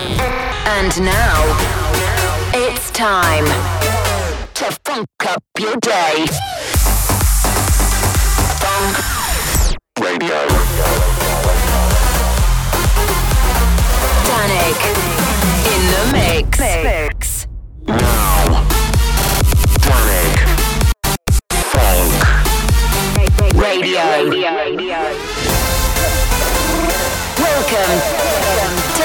And now, it's time to funk up your day. Funk Radio. Dannic in the mix. Now, Dannic Funk Radio. Welcome to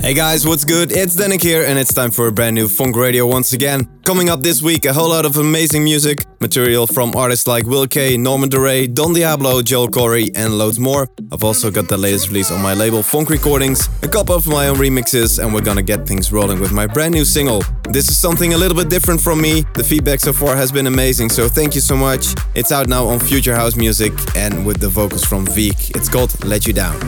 Hey guys, what's good? It's Dannic here and it's time for a brand new Fonk Radio once again. Coming up this week, a whole lot of amazing music, material from artists like Will K, Norman DeRay, Don Diablo, Joel Corey and loads more. I've also got the latest release on my label Fonk Recordings, a couple of my own remixes, and we're gonna get things rolling with my brand new single. This is something a little bit different from me. The feedback so far has been amazing, so thank you so much. It's out now on Future House Music and with the vocals from Veek. It's called Let You Down.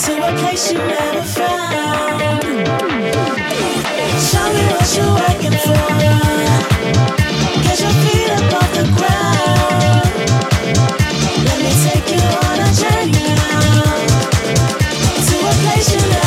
to a place you never found. Show me what you're working for. Get your feet up off the ground. Let me take you on a journey now to a place you never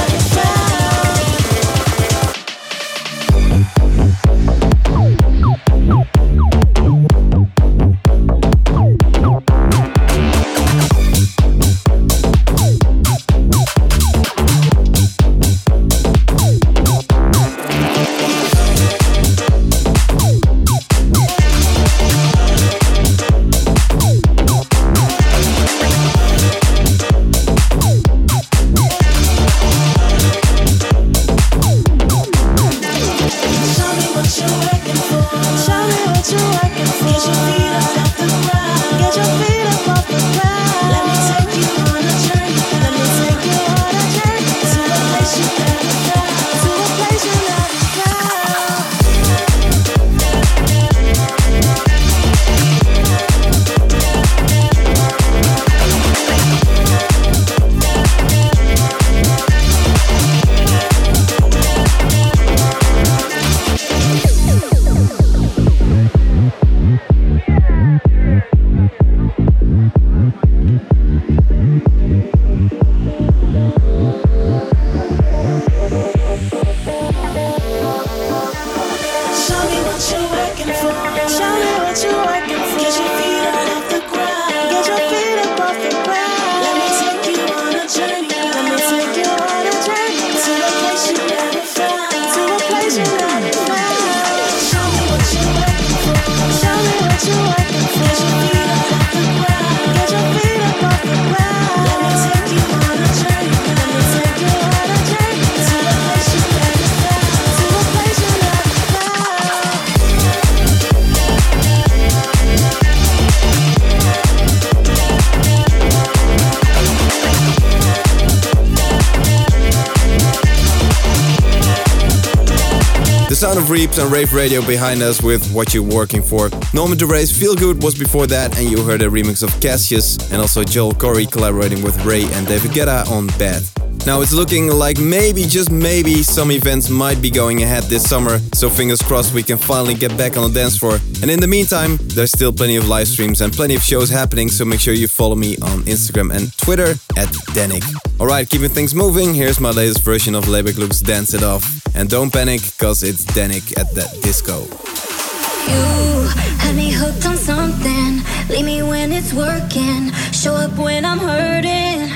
Reaps and Rave Radio behind us with What You're Working For. Norman DeRay's Feel Good was before that, and you heard a remix of Cassius and also Joel Corey collaborating with Ray and David Guetta on Bad. Now it's looking like maybe, just maybe, some events might be going ahead this summer, so fingers crossed we can finally get back on the dance floor. And in the meantime, there's still plenty of live streams and plenty of shows happening, so make sure you follow me on Instagram and Twitter at Dannic. Alright, keeping things moving, here's my latest version of Leibach Loops' Dance It Off. And don't panic, cause it's Dannic at that disco. You had me hooked on something. Leave me when it's working. Show up when I'm hurting.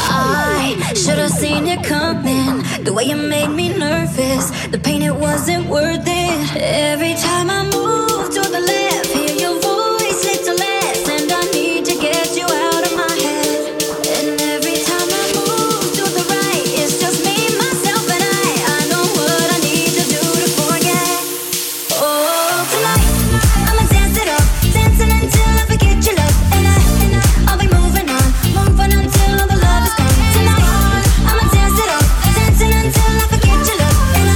I should've seen it coming. The way you made me nervous, the pain, it wasn't worth it. Every time I move to the left, hear your voice, it's a laugh, and I need to get you out of my head. And every time I move to the right, it's just me, myself, and I know what I need to do to forget. Oh, tonight I'ma dance it up, dancing until I forget your love. And I'll be moving on, moving until all the love is gone. Tonight I'ma dance it up, dancing until I forget your love. And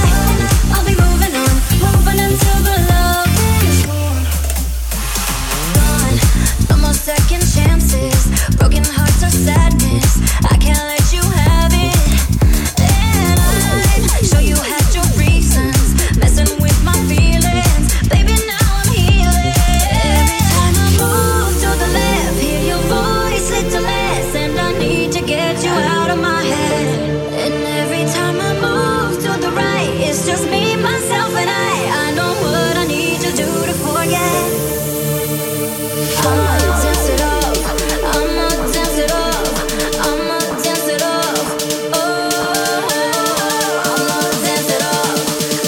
I'll be moving on, moving until the love is gone. No more second chances, broken hearts or sadness. I can't let you have it. And I show you had your reasons, messing with my feelings. Baby, now I'm healing. Every time I move to the left, hear your voice, little less, and I need to get you out of my head. And every time I move to the right, it's just me, myself, and I know what I need to do to forget. I'ma dance it off, I'ma dance it off, I'ma dance it off. Oh, I'ma dance it off,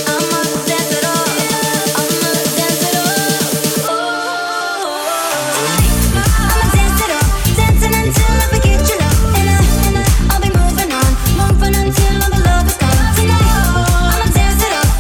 I'ma dance it off, I'ma dance it off. Oh. I'ma dance it up, dancing until I forget your love. And I'll be moving on, moving until all the love is gone. Tonight, I'ma dance it up,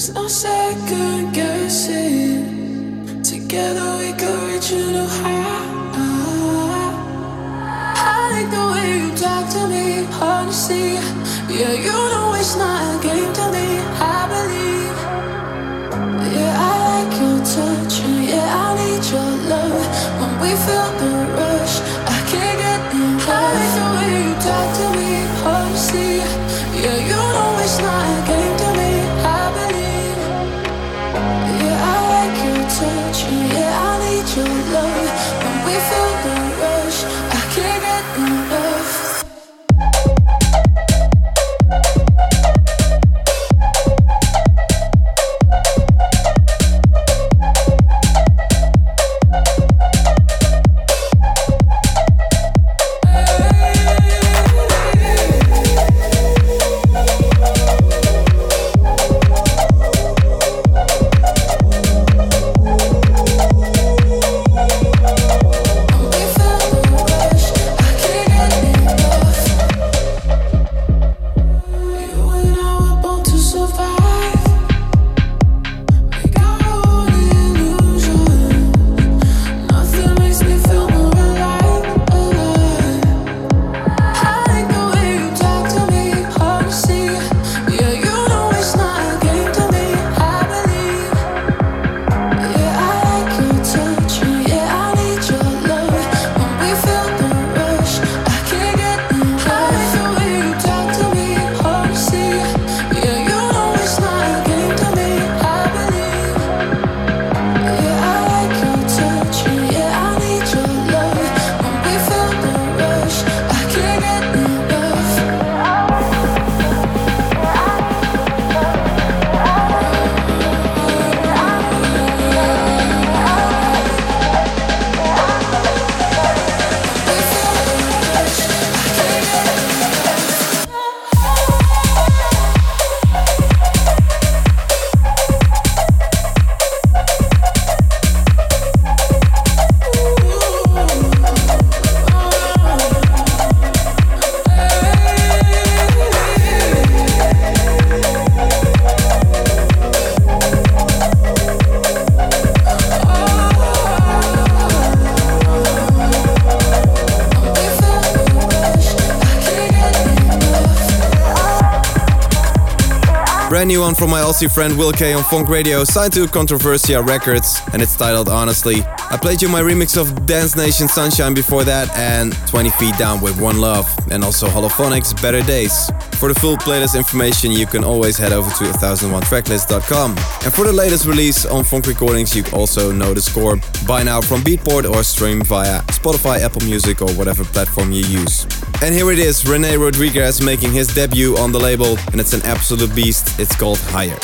There's no second guessing. Together we go original high. I like the way you talk to me, honestly. Yeah, you know it's not a game to me, I believe. Yeah, I like your touch, and yeah, I need your love. When we feel the rush, I can't get enough. I like the way you talk to me, honestly. Yeah, you know it's not a game to me, I believe. Yeah, I like your touch, and yeah, I need your love. When we feel the rush, I can't get enough. Brand new one from my Aussie friend Will K on Fonk Radio, signed to Controversia Records, and it's titled Honestly. I played you my remix of Dance Nation Sunshine before that, and 20 Feet Down with One Love, and also Holophonics Better Days. For the full playlist information, you can always head over to 1001tracklist.com. And for the latest release on Fonk Recordings, you also know the score by now from Beatport, or stream via Spotify, Apple Music, or whatever platform you use. And here it is, Rene Rodriguez making his debut on the label, and it's an absolute beast. It's called Higher.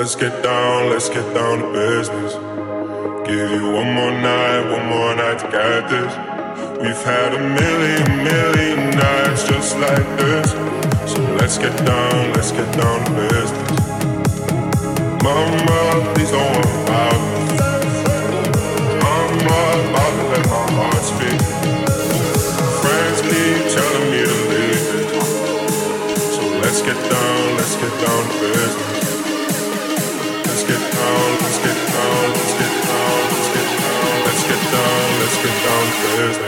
let's get down to business. Give you one more night to get this. We've had a million nights just like this. So let's get down to business. Mama, please don't worry about me. Mama, about to let my heart speak. Friends keep telling me to leave it. So let's get down to business. Let's get down, let's get down to business.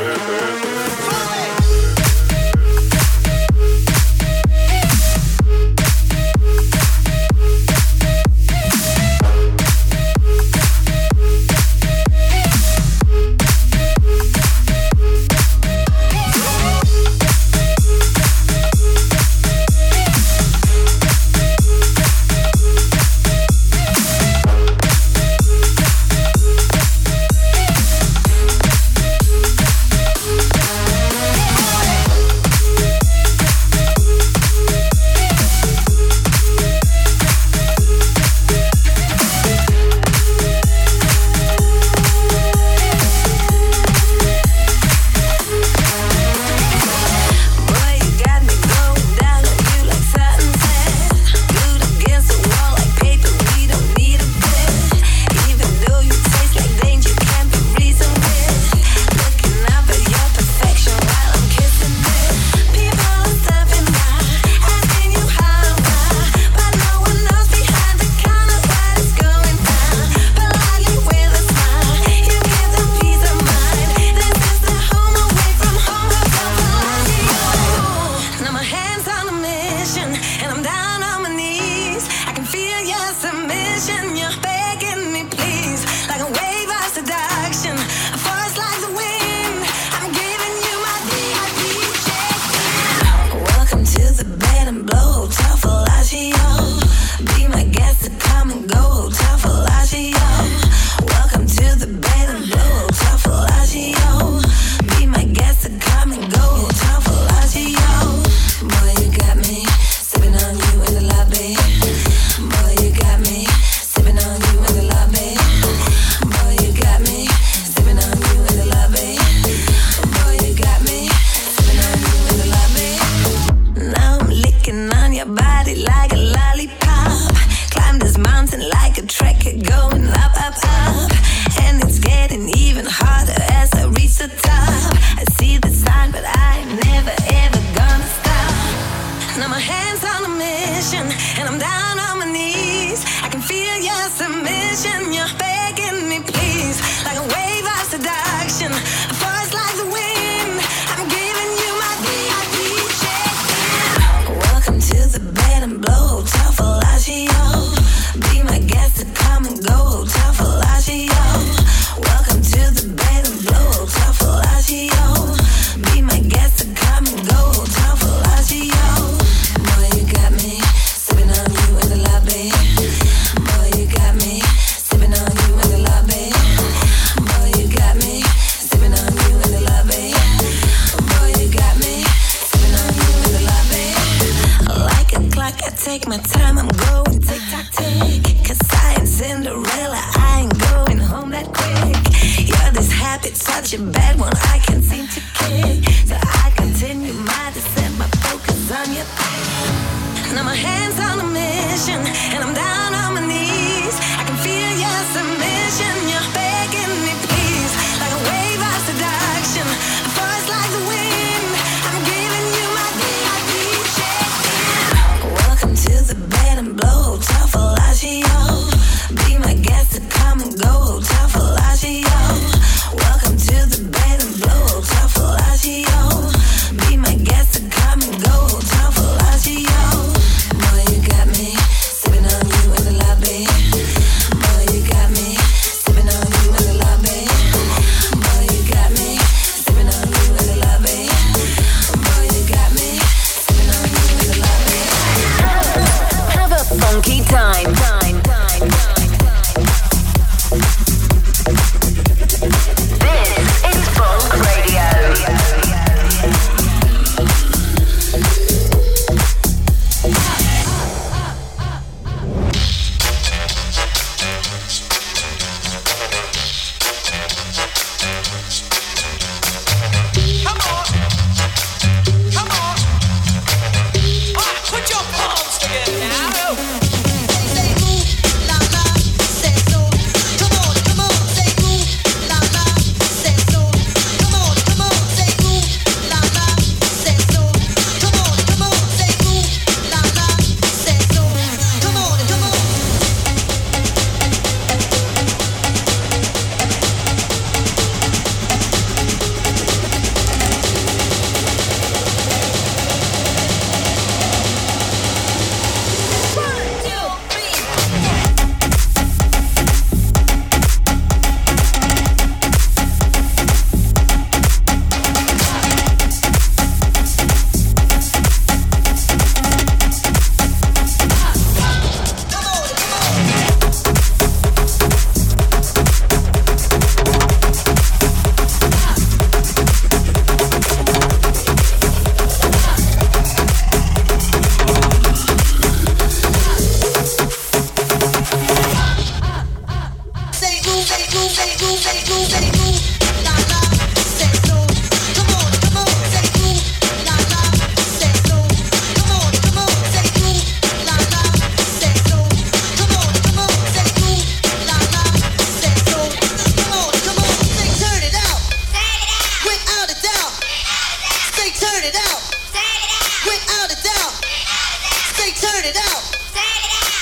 turn it out.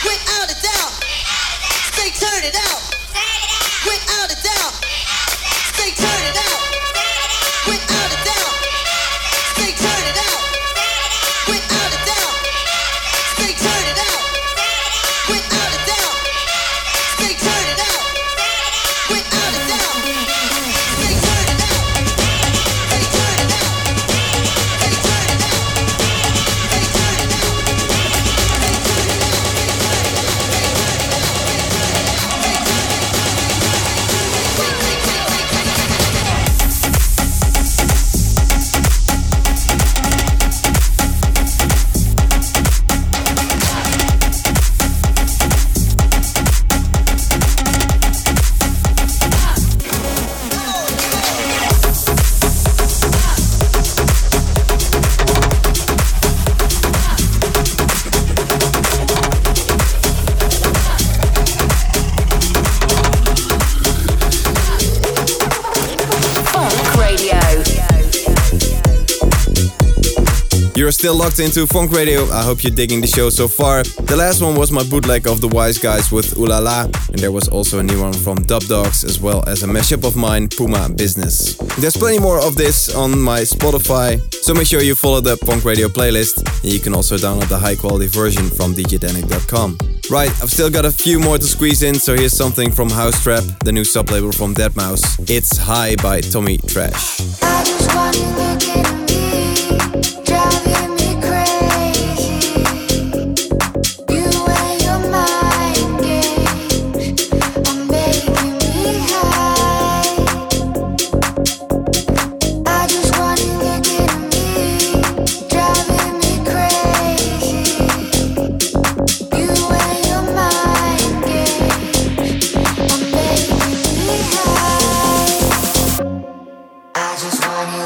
Without a doubt. Say turn it out. Without a doubt. Say turn it out. Without a doubt. Say turn it out. Without a doubt. Say turn it out. Without a doubt. Say turn it out. Without a doubt. Say turn it out. Say turn it out. Say turn it out. Say turn it out. You're still locked into Fonk Radio. I hope you're digging the show so far. The last one was my bootleg of The Wise Guys with Ulala, and there was also a new one from Dub Dogs, as well as a mashup of mine, Puma Business. There's plenty more of this on my Spotify, so make sure you follow the Fonk Radio playlist, and you can also download the high-quality version from digidenic.com. Right, I've still got a few more to squeeze in, so here's something from House Trap, the new sublabel from Deadmau5. It's High by Tommy Trash. I just want you looking at me. Driving me crazy. You and your mind games are making me high. I just want you looking at me. Driving me crazy. You and your mind games are making me high. I just want you.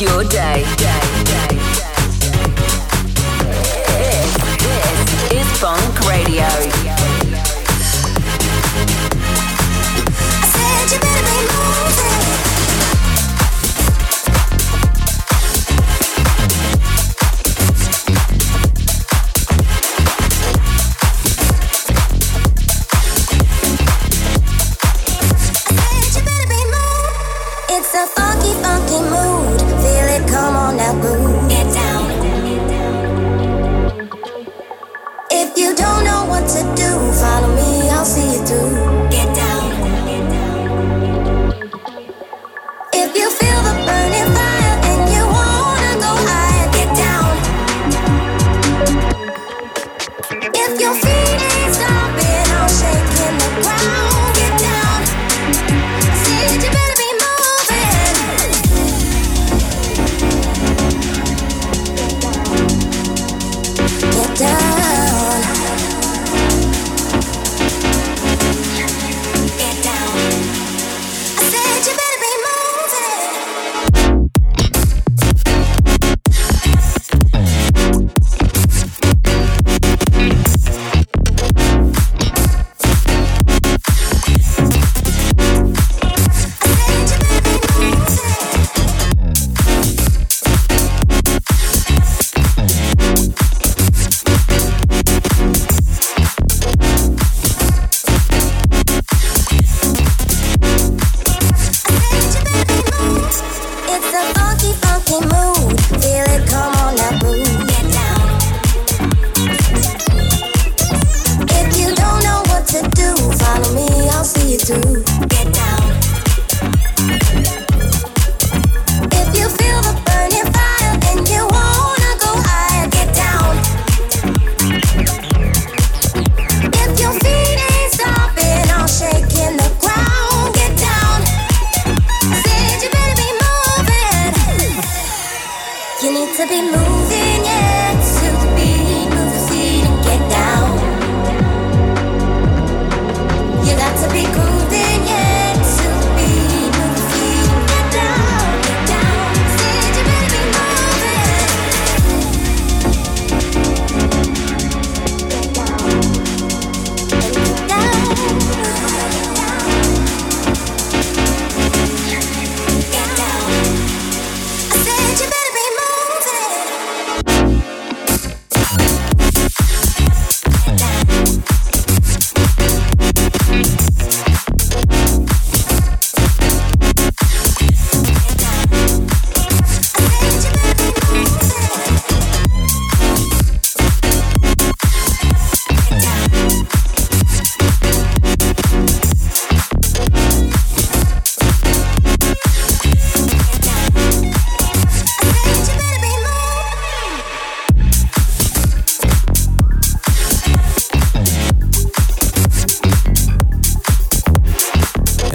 Your day. This is Fonk Radio. I said you better be moving. It's a funky mood. Feel it, come on now, boo. Get down. If you don't know what to do, follow me, I'll see you through. Get down. If you feel the burning fire and you wanna go higher, get down. If your feet ain't stopping, I'm shaking the ground.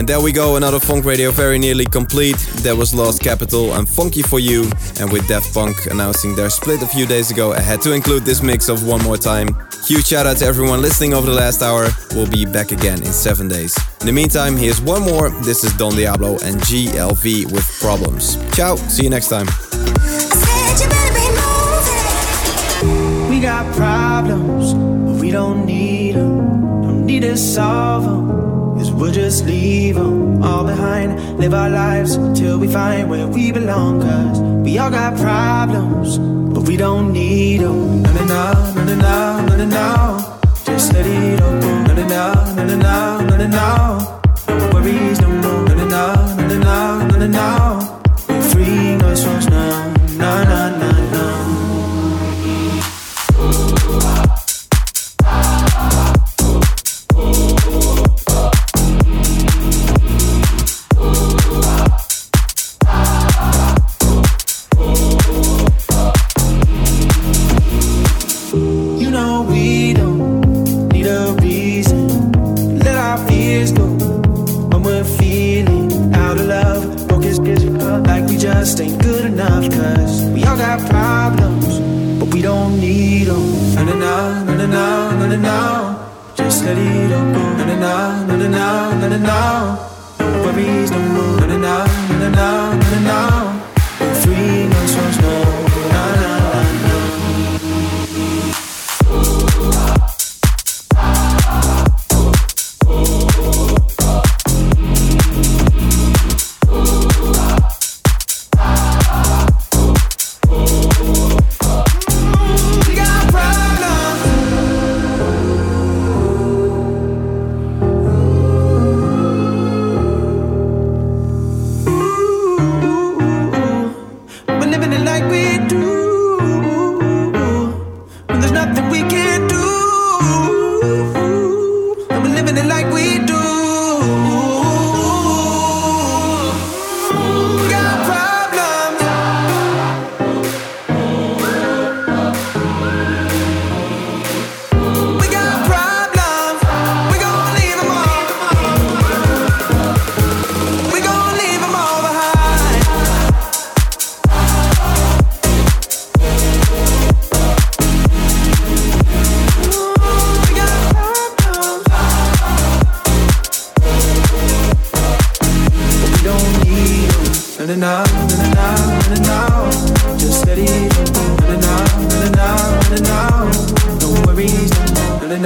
there we go, another Fonk Radio very nearly complete. That was Lost Capital and Funky For You. And with Def Funk announcing their split a few days ago, I had to include this mix of One More Time. Huge shout out to everyone listening over the last hour. We'll be back again in 7 days. In the meantime, here's one more. This is Don Diablo and GLV with Problems. Ciao, see you next time. We got problems, but we don't need them. Don't need to solve them, 'cause we'll just leave them all behind. Live our lives till we find where we belong, 'cause we all got problems, but we don't need them. No, no, no, no, no, no, no, no. Just let it all go. No, no, no, no, no, no, no, no. No worries, no more. No, no, no, no, no, no, no, no. We're free, no songs, no, no, no, no. No,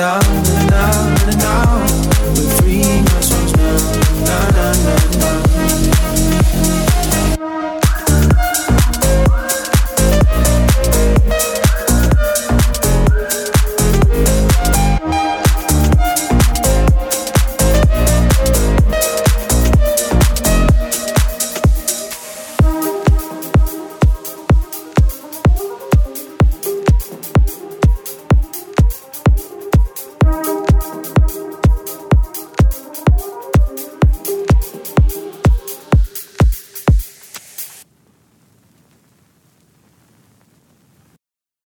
no, no, no, no, no.